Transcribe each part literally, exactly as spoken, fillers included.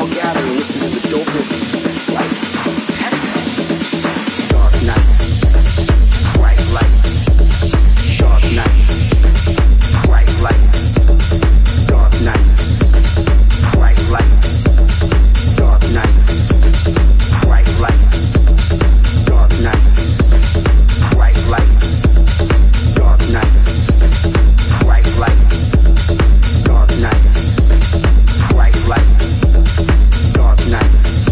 all gather and listen to the dopest, like, techno. Dark nights, bright lights, sharp nights, bright lights, dark nights, bright lights, dark nights, bright lights, dark nights, bright lights, dark nights, bright lights, dark nights. Bright lights, dark nights,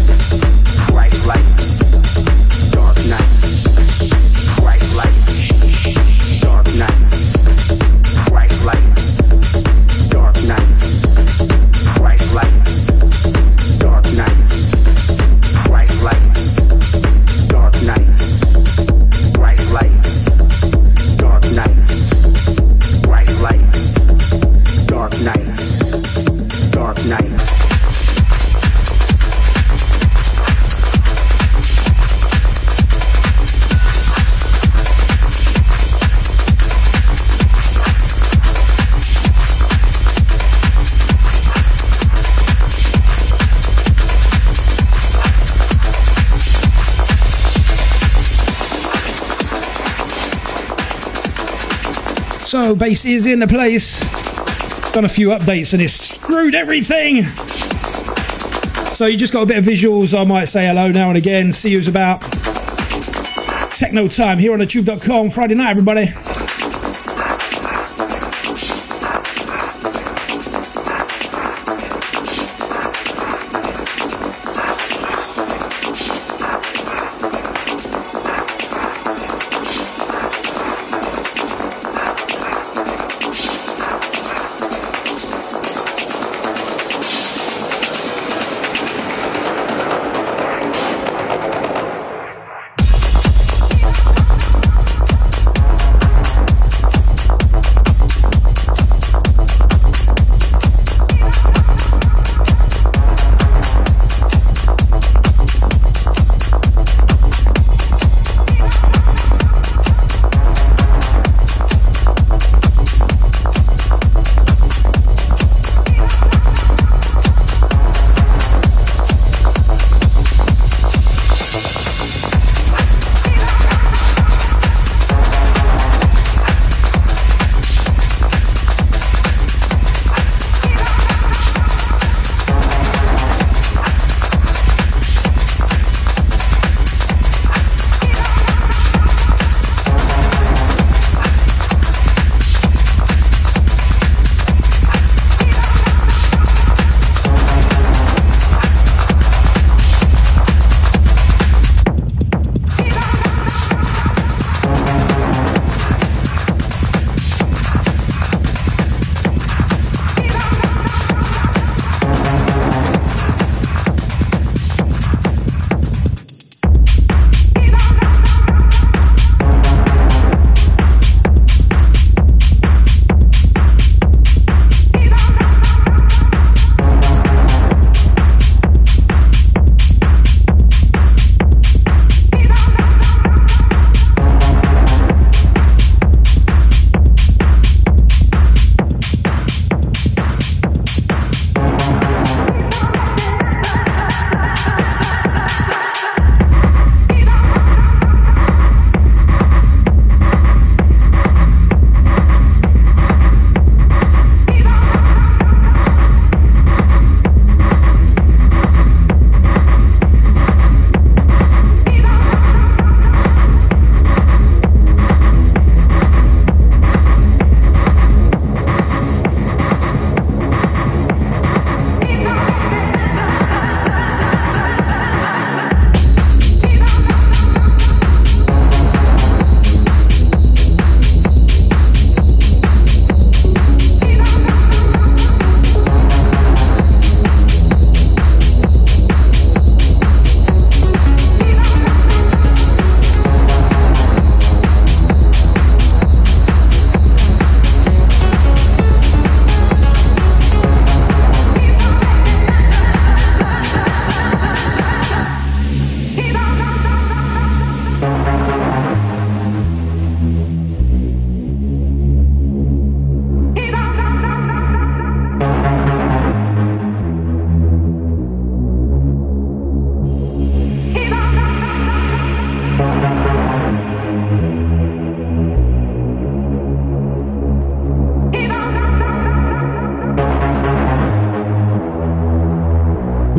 bright lights, dark nights, bright lights, dark nights, bright lights, dark nights, bright lights, dark nights, bright lights, dark nights, bright lights, dark nights, bright lights, dark nights. Dark night. So bass is in the place. Done a few updates and it's screwed everything. So you just got a bit of visuals. I might say hello now and again. See who's about. Techno time here on the chewb dot com Friday night, everybody.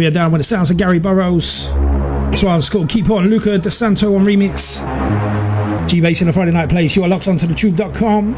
We are down with the sounds of Gary Burrows. This one's called Keep On, Luca DeSanto on remix. G-Bass in the Friday Night Place. You are locked onto the chewb dot com.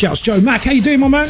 Shouts Joe Mack. How you doing, my man?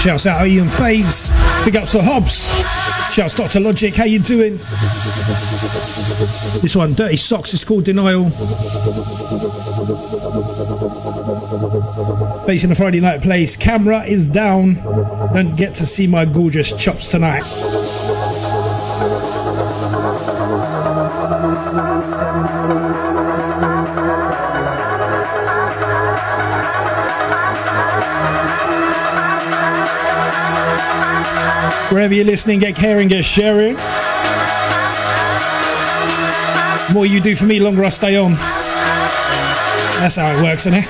Shouts out Ian Faves. Big ups to Hobbs. Shouts Doctor Logic. How you doing? This one, Dirty Socks. It's called Denial. Based in a Friday night place. Camera is down. Don't get to see my gorgeous chops tonight. Wherever you're listening, get caring, get sharing. The more you do for me, the longer I stay on. That's how it works, isn't it?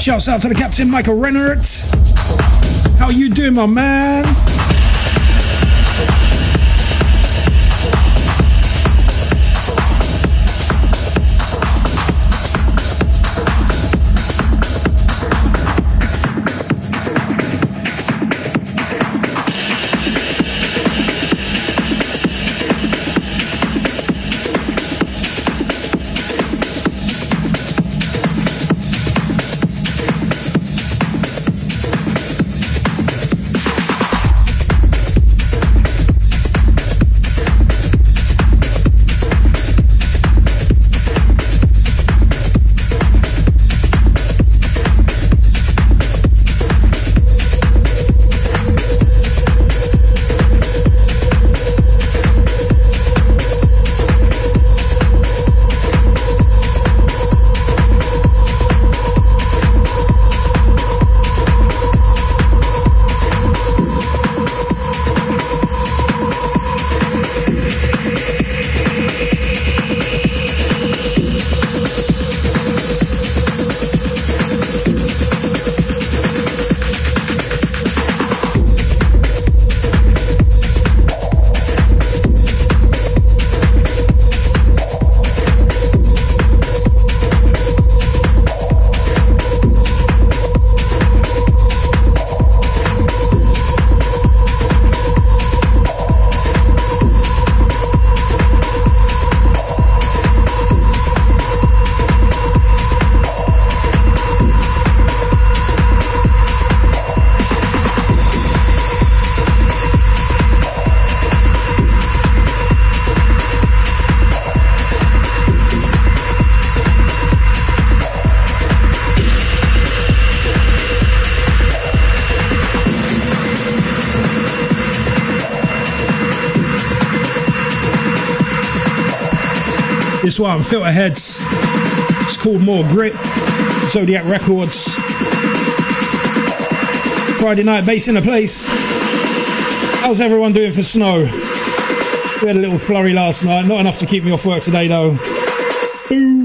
Shouts out to the captain, Michael Rennert. How you doing, my man? This one, Filter Heads. It's called More Grit. Zodiac Records. Friday night, bass in the place. How's everyone doing for snow? We had a little flurry last night. Not enough to keep me off work today, though. Boom.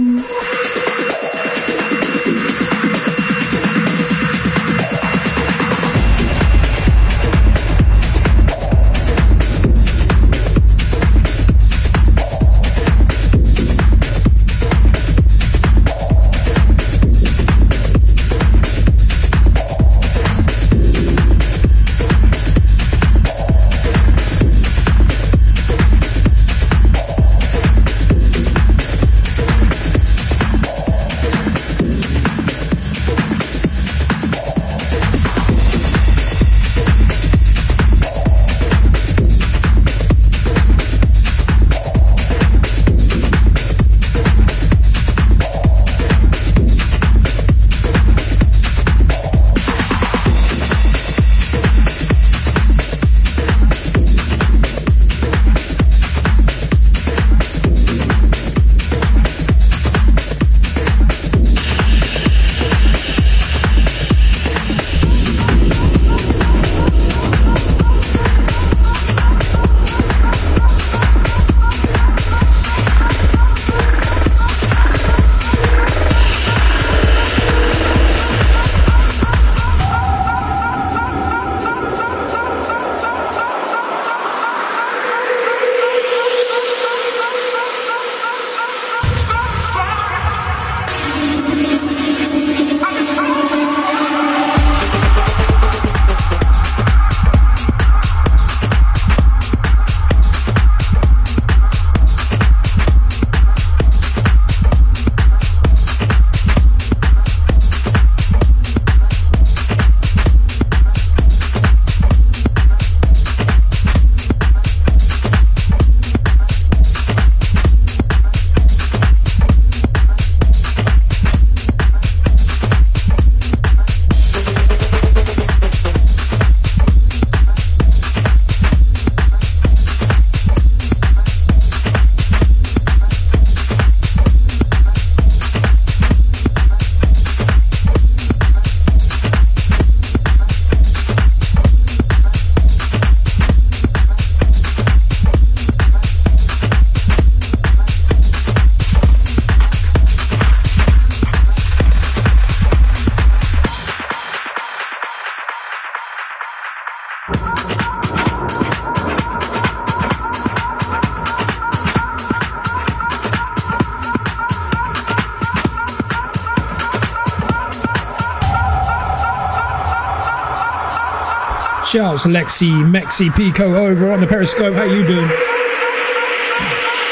Shouts Alexi Mexi Pico over on the Periscope. How you doing?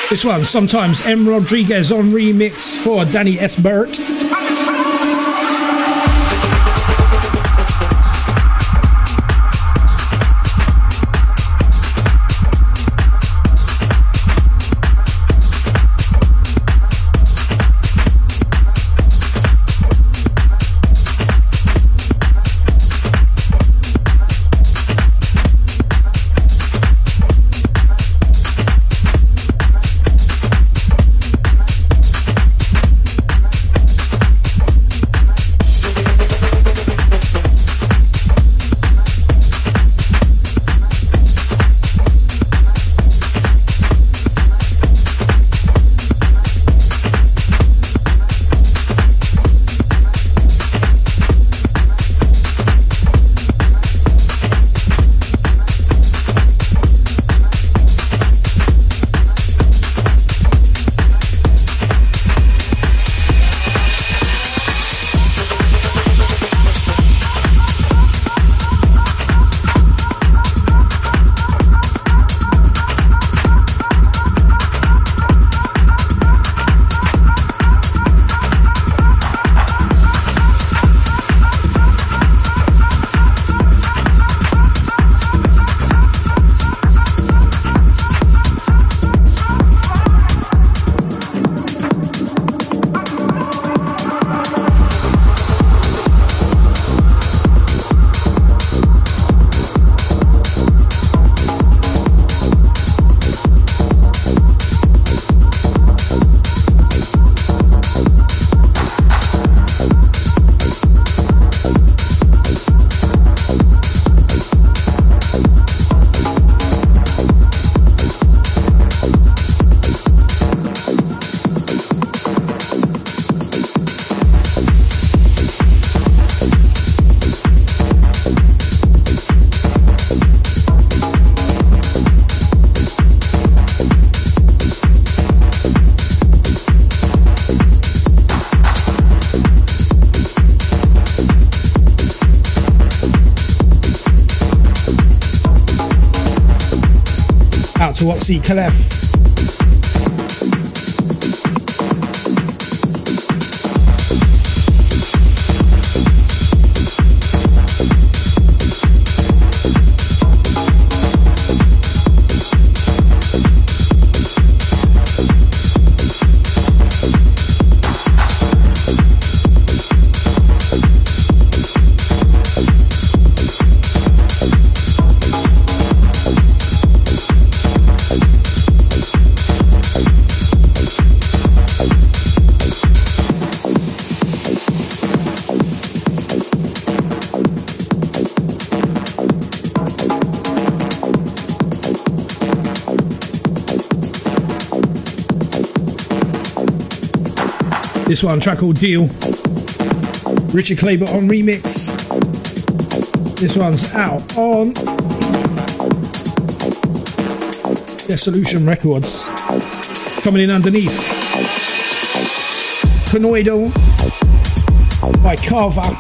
This one, Sometimes, M. Rodriguez on remix for Danny S. Burt. To Oxy Calef. This one, track called Deal. Richard Claybot on remix. This one's out on Resolution Records. Coming in underneath, Conoidal by Carver.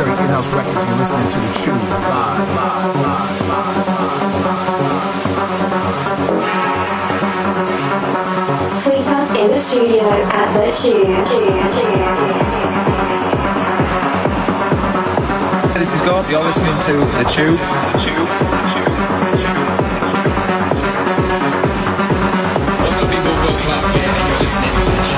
thirty in-house records. You're listening to The Chew live, live, live, live. Tweet us in the studio at The Chew. This is Gord. You're listening to The Chew. The Chew. Most of the people go clap, yeah, and you're listening to The Chew.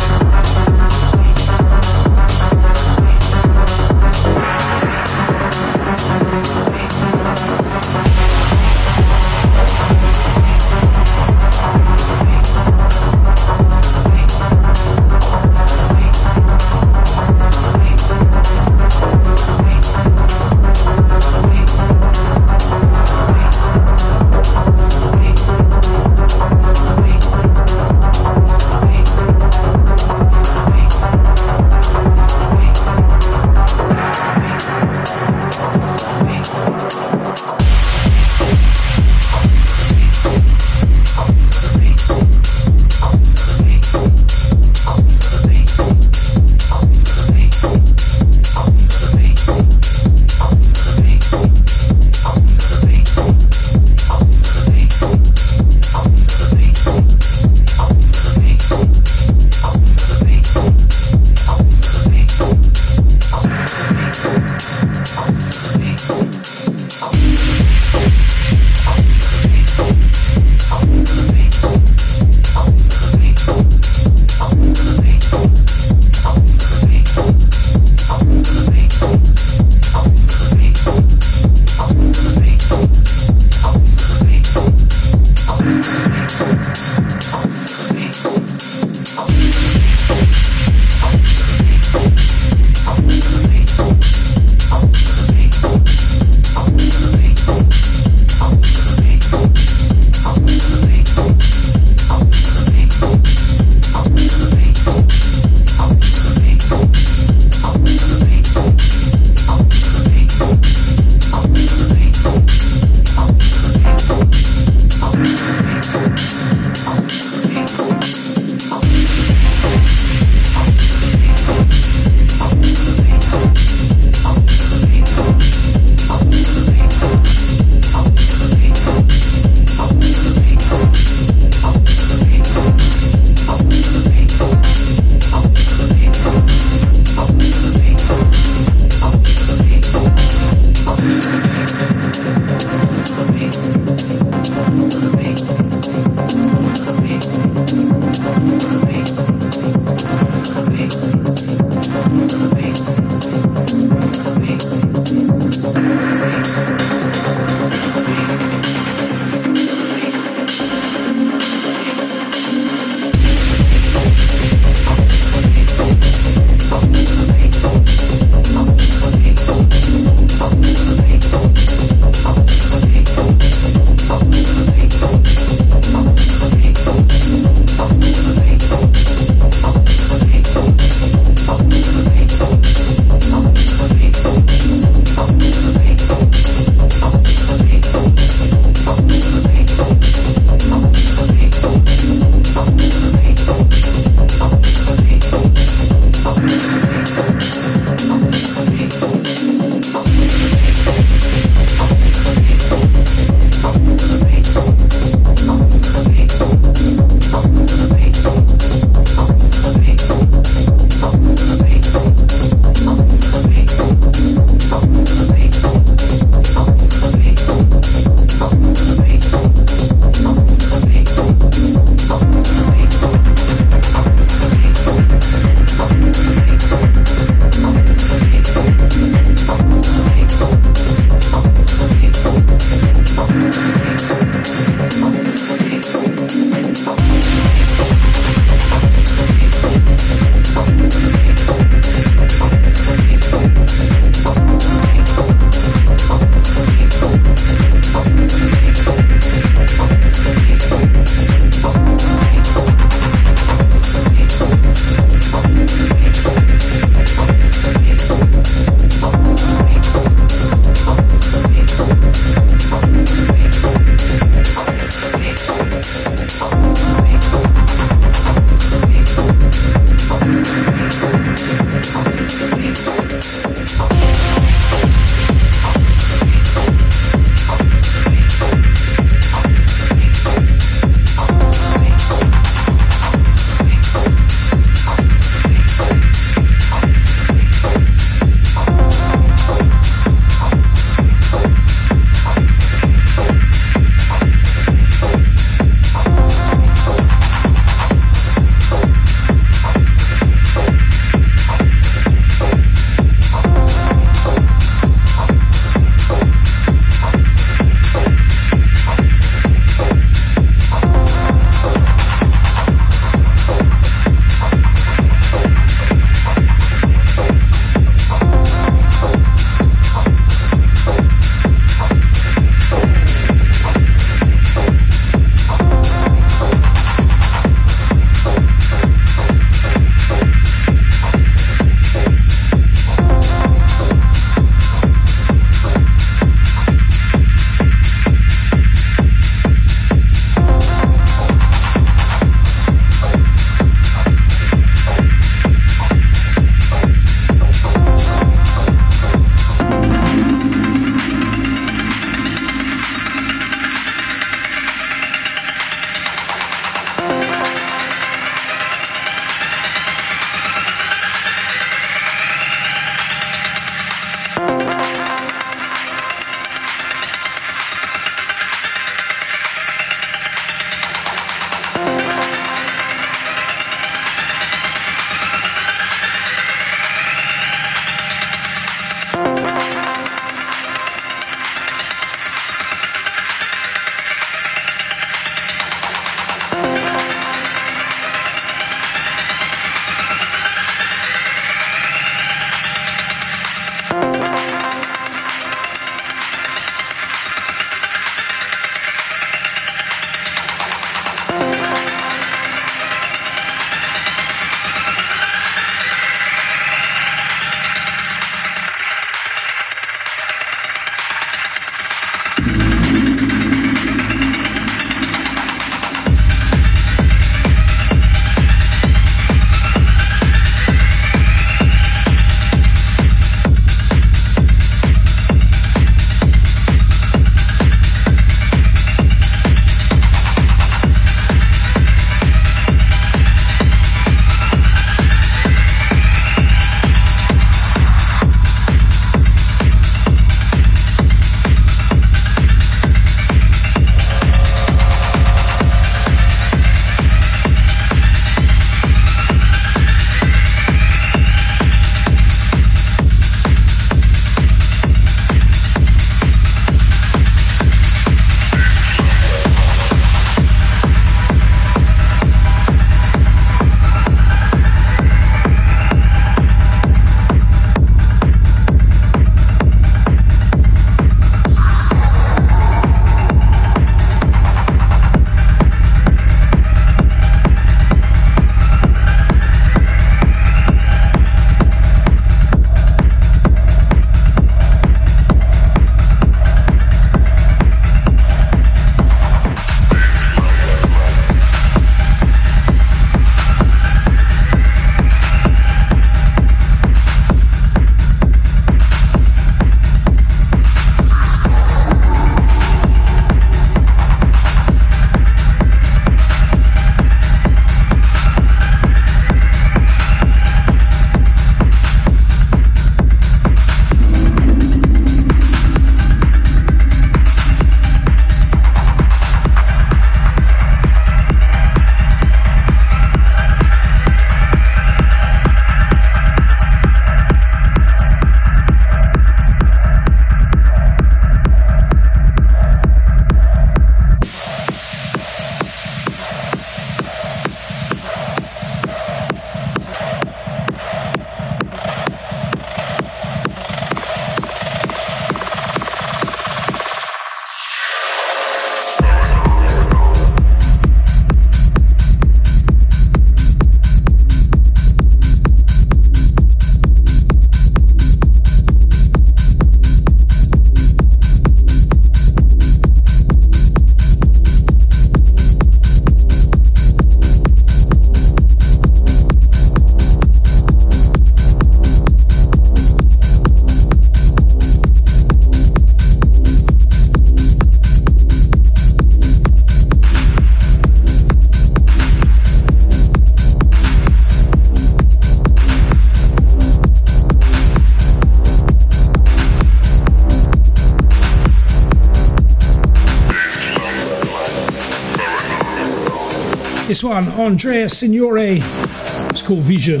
This one, Andrea Signore, it's called Vision.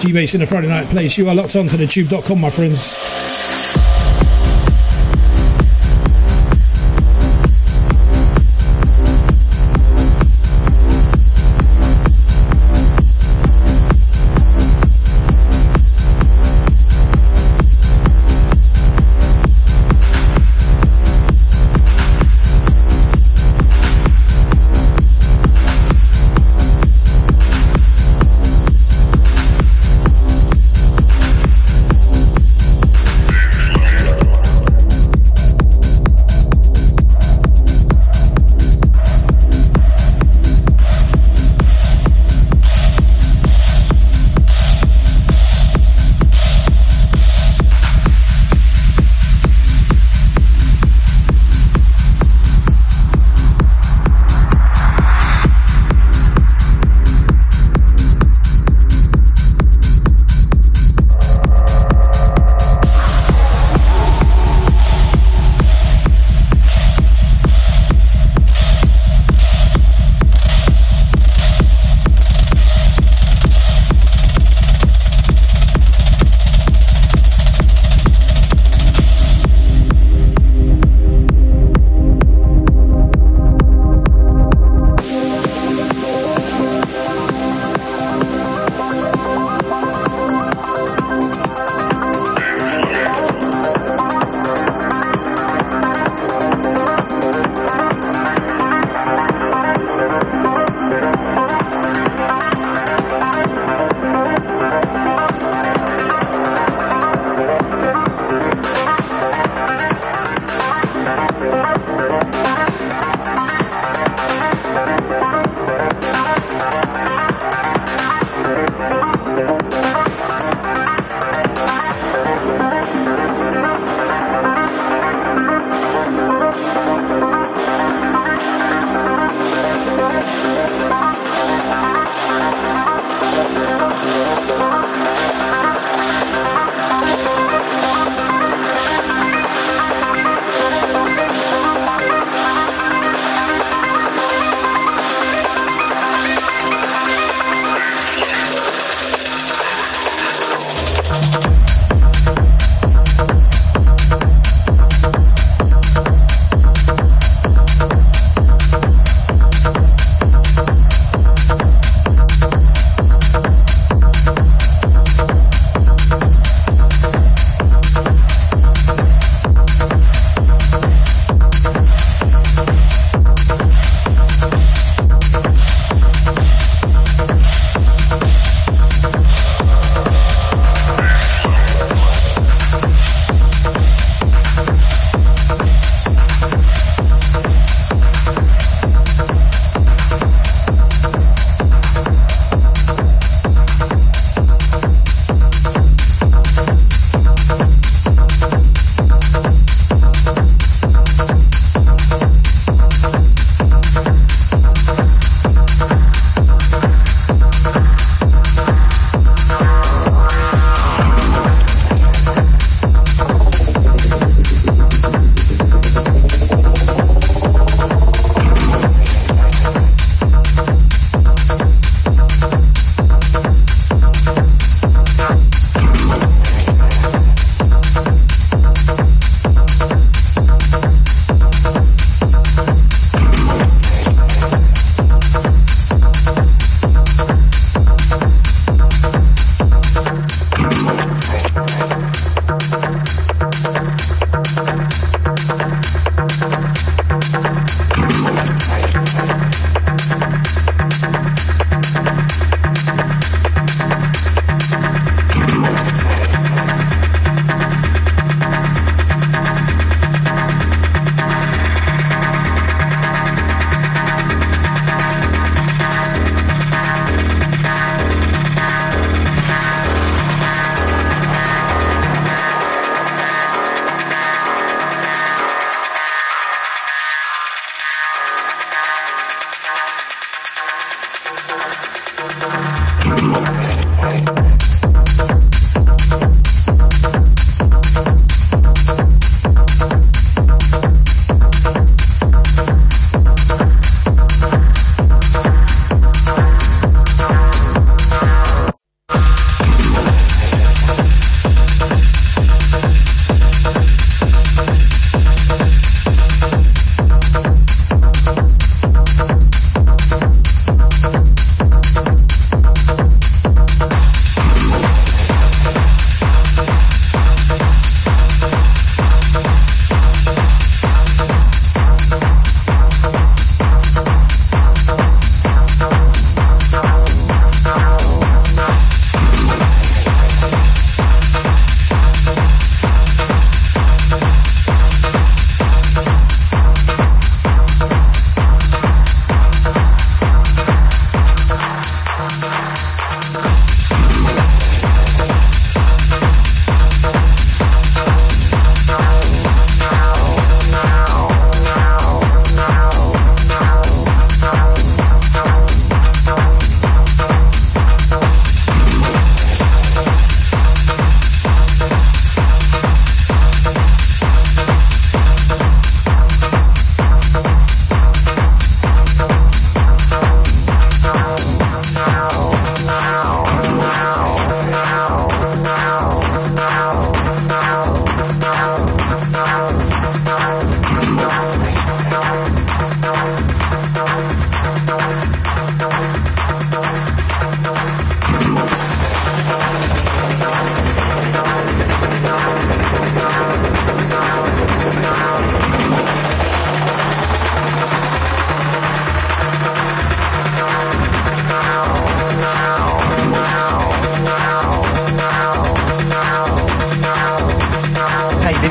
G-Bass in a Friday night place. You are locked on to the chewb dot com, my friends.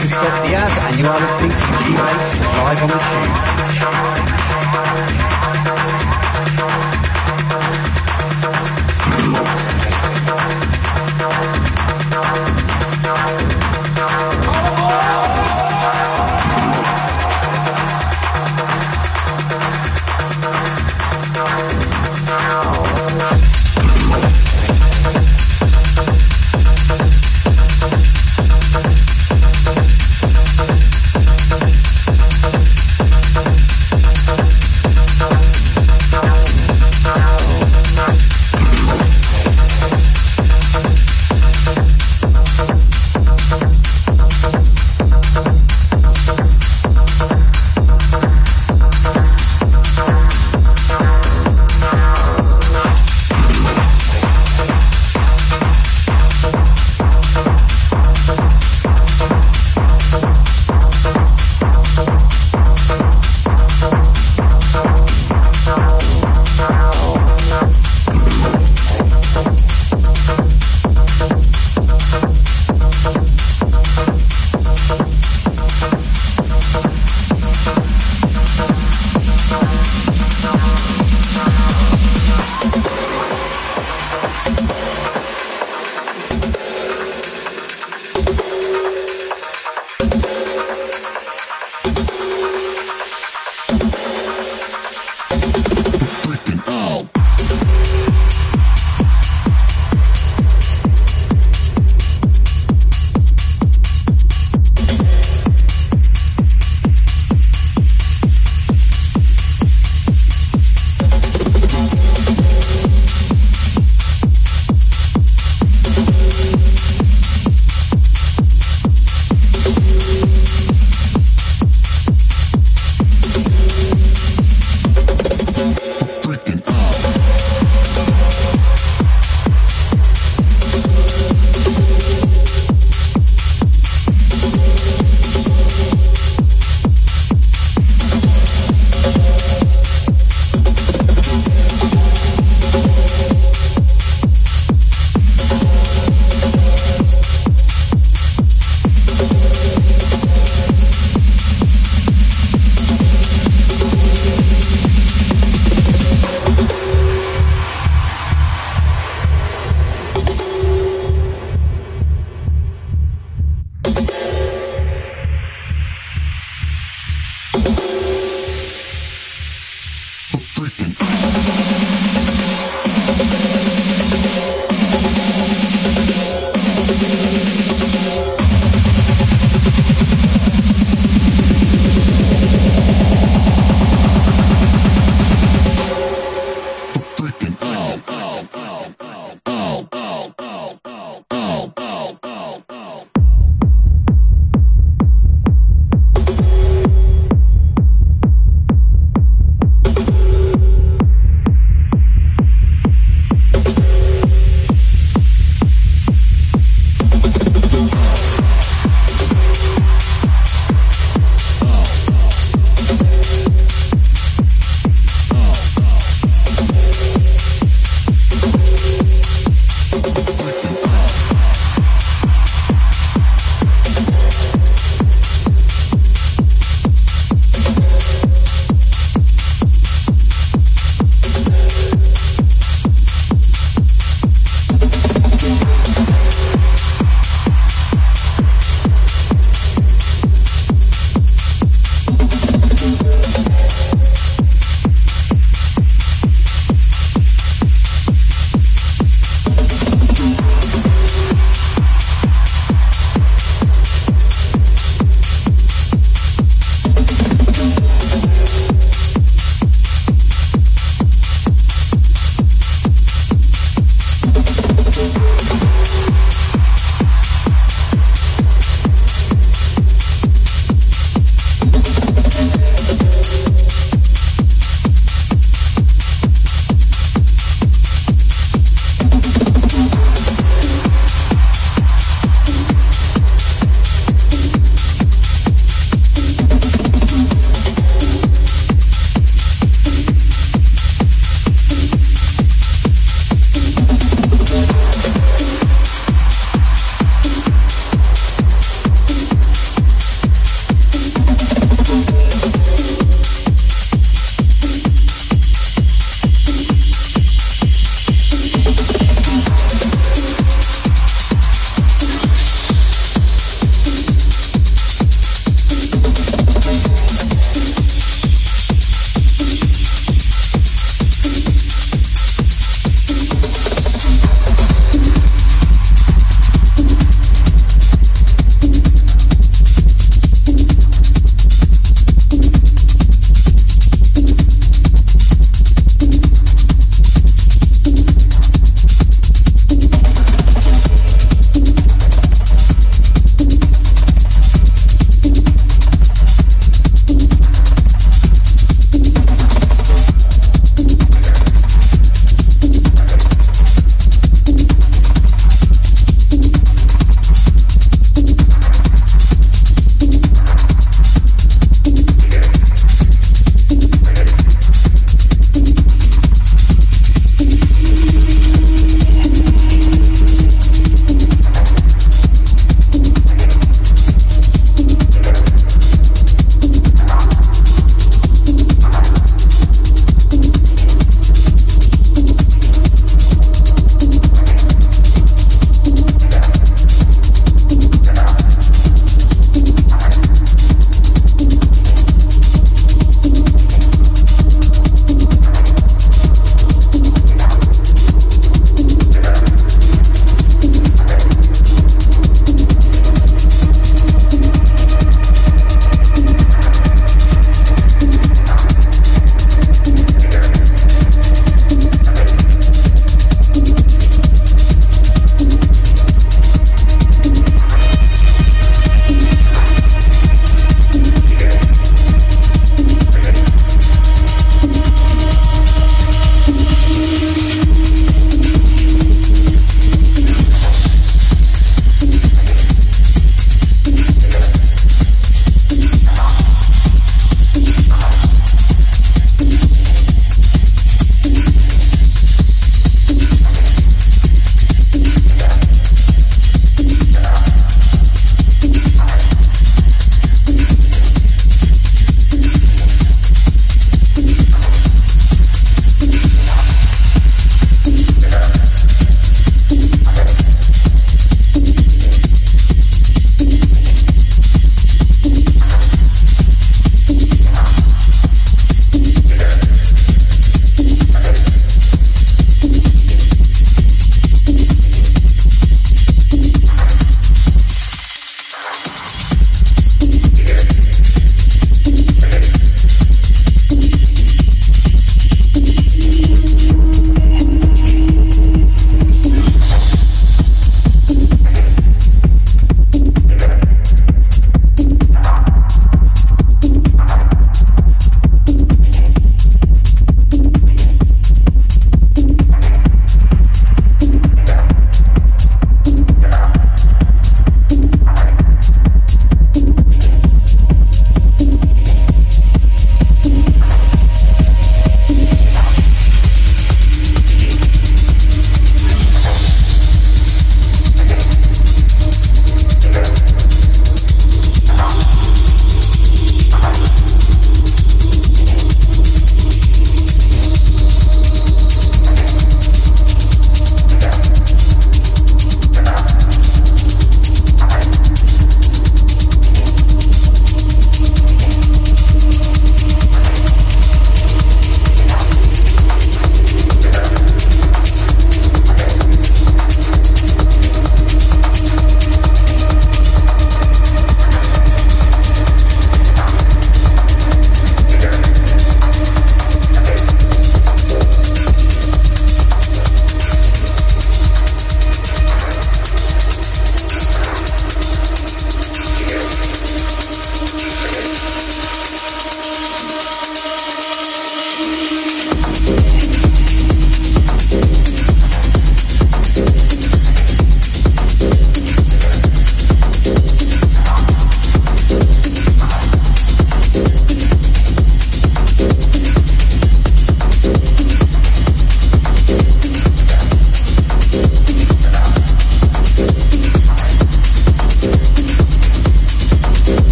can stop the ad and you are listening to D-Mates live on the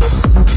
Let's go.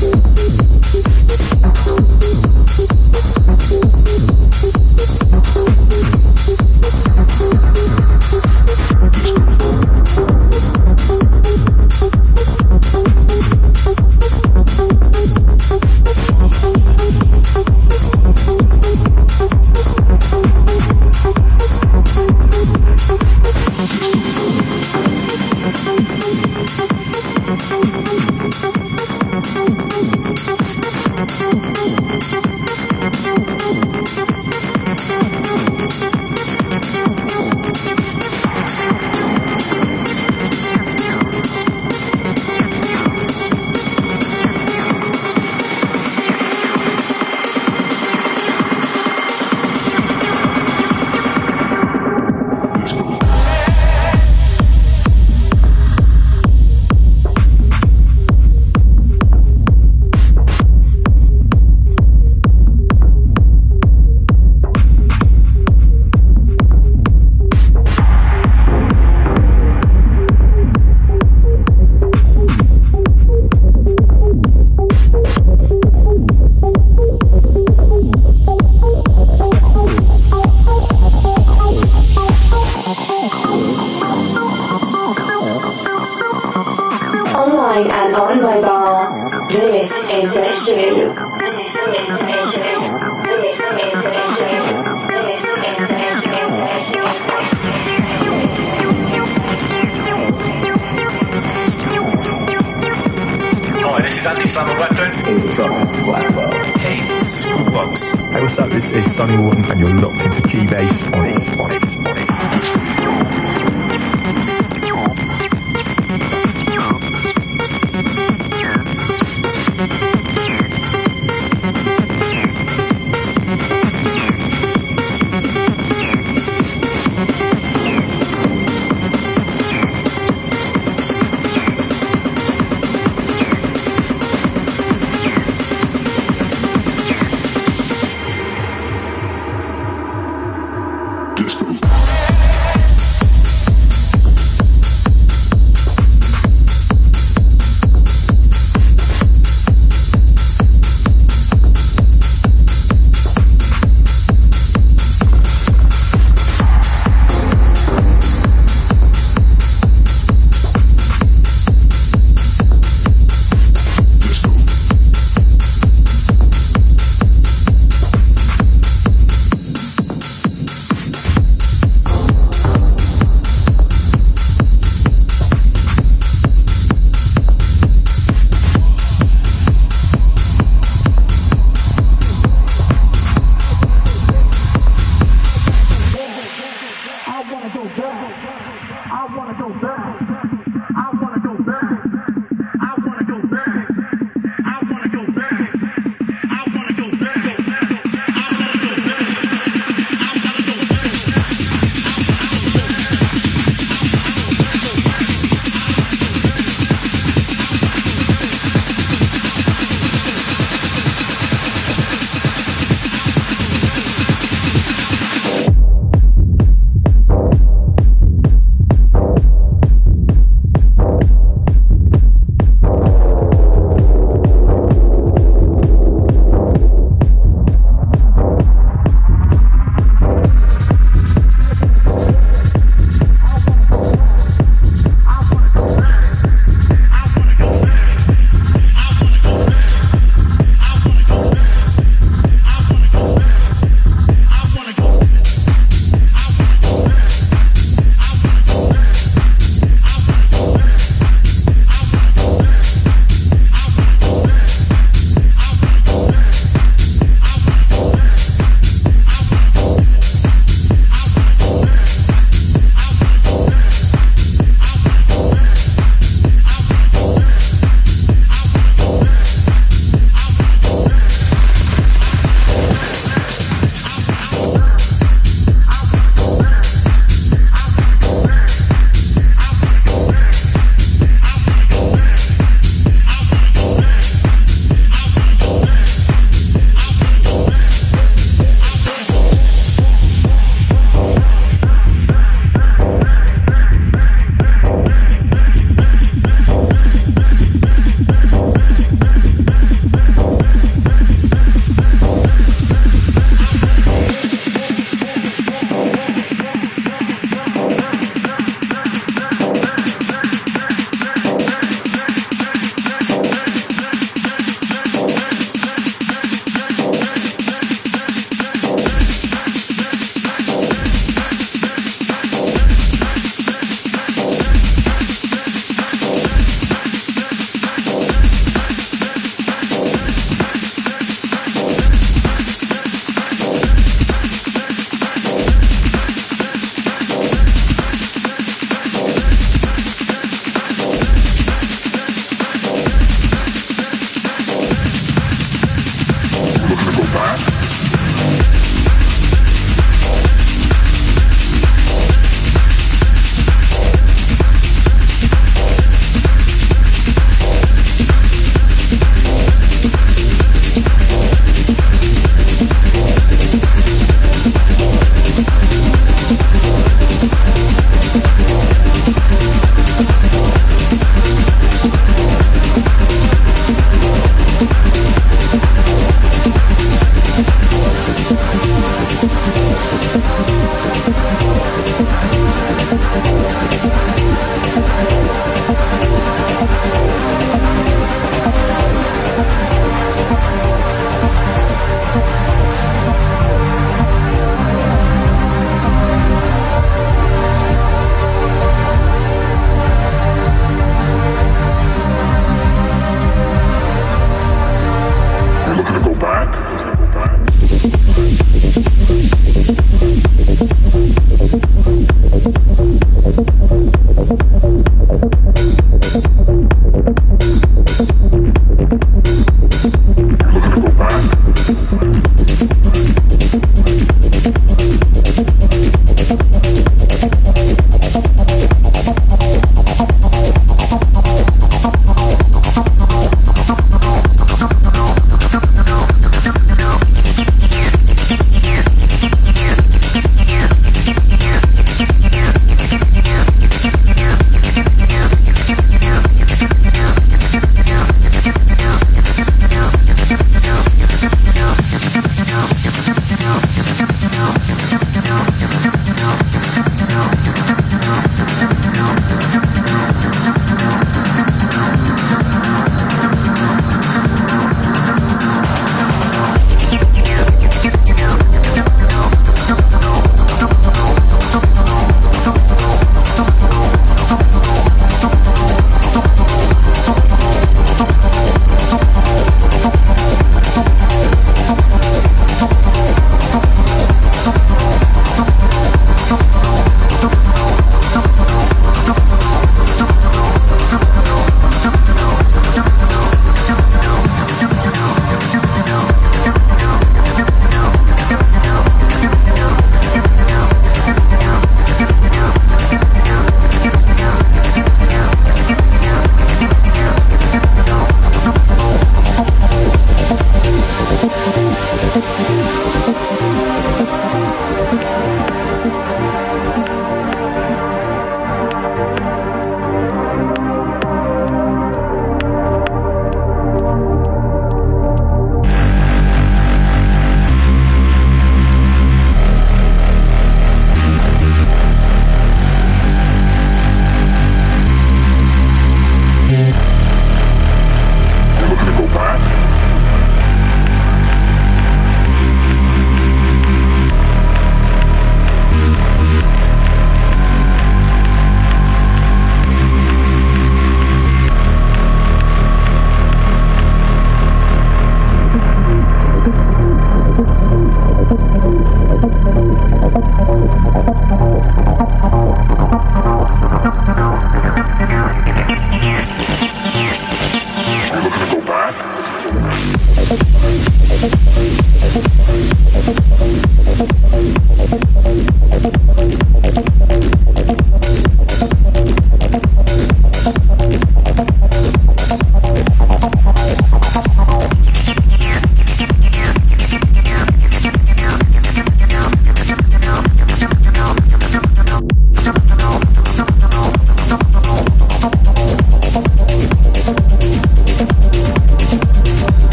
You're looking to go back?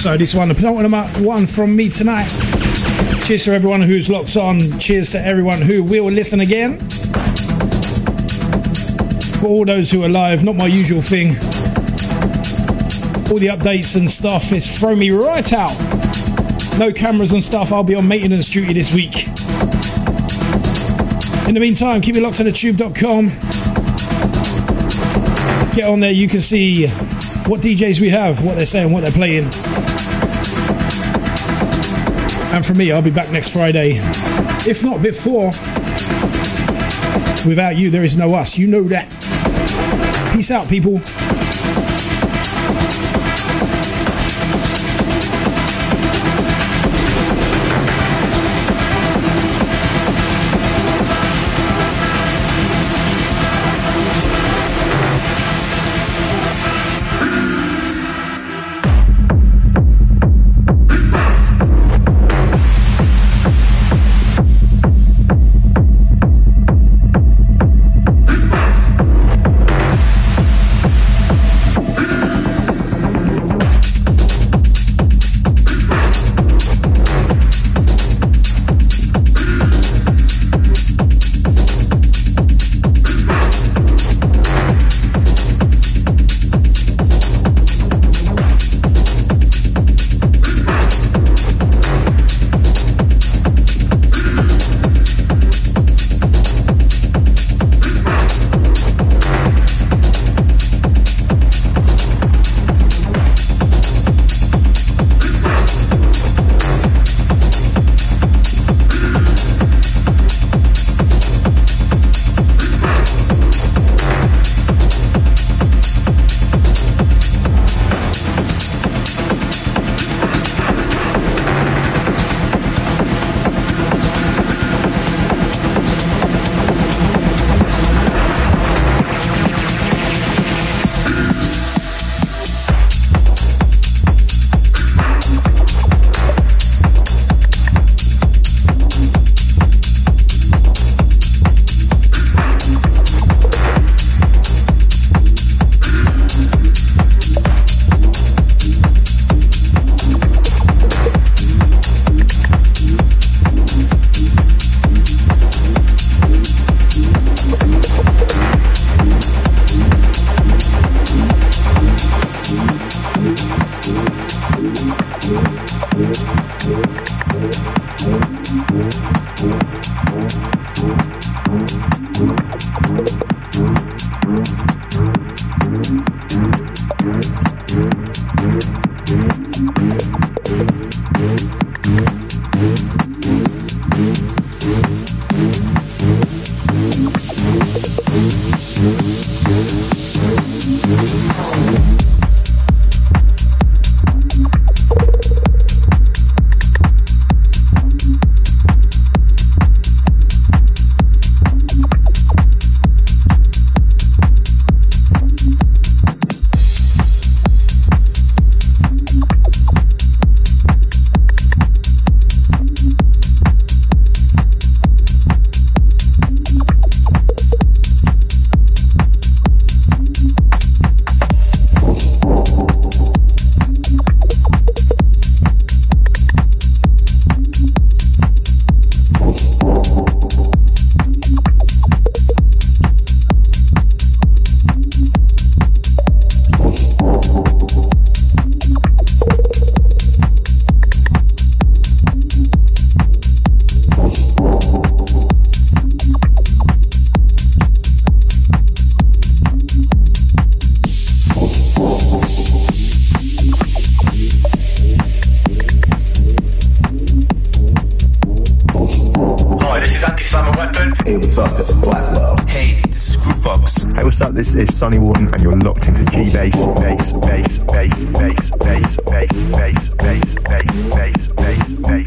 So this one, the penultimate one from me tonight. Cheers to everyone who's locked on. Cheers to everyone who will listen again. For all those who are live, not my usual thing. All the updates and stuff, it's thrown me right out. No cameras and stuff, I'll be on maintenance duty this week. In the meantime, keep it locked on the tube dot com. Get on there, you can see what D Js we have, what they're saying, what they're playing. And for me, I'll be back next Friday. If not before, without you, there is no us. You know that. Peace out, people. This is Sonny Walton, and you're locked into G bass, bass, bass, bass, bass, bass, bass, bass, bass, bass, bass, bass, bass, bass.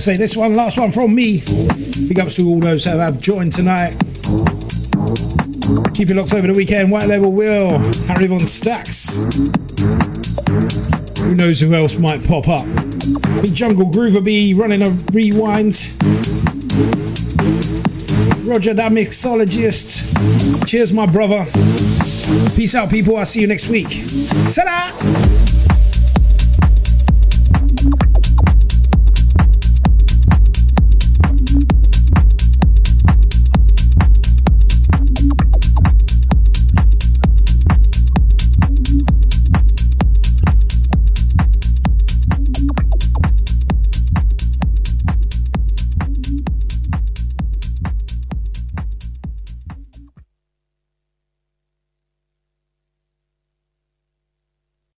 I'd say this one, last one from me. Big ups to all those who have joined tonight. Keep it locked over the weekend. White Label Will, Harry von Stacks. Who knows who else might pop up? Big Jungle, Groover B, running a rewind. Roger, that mixologist. Cheers, my brother. Peace out, people. I'll see you next week. Ta-da!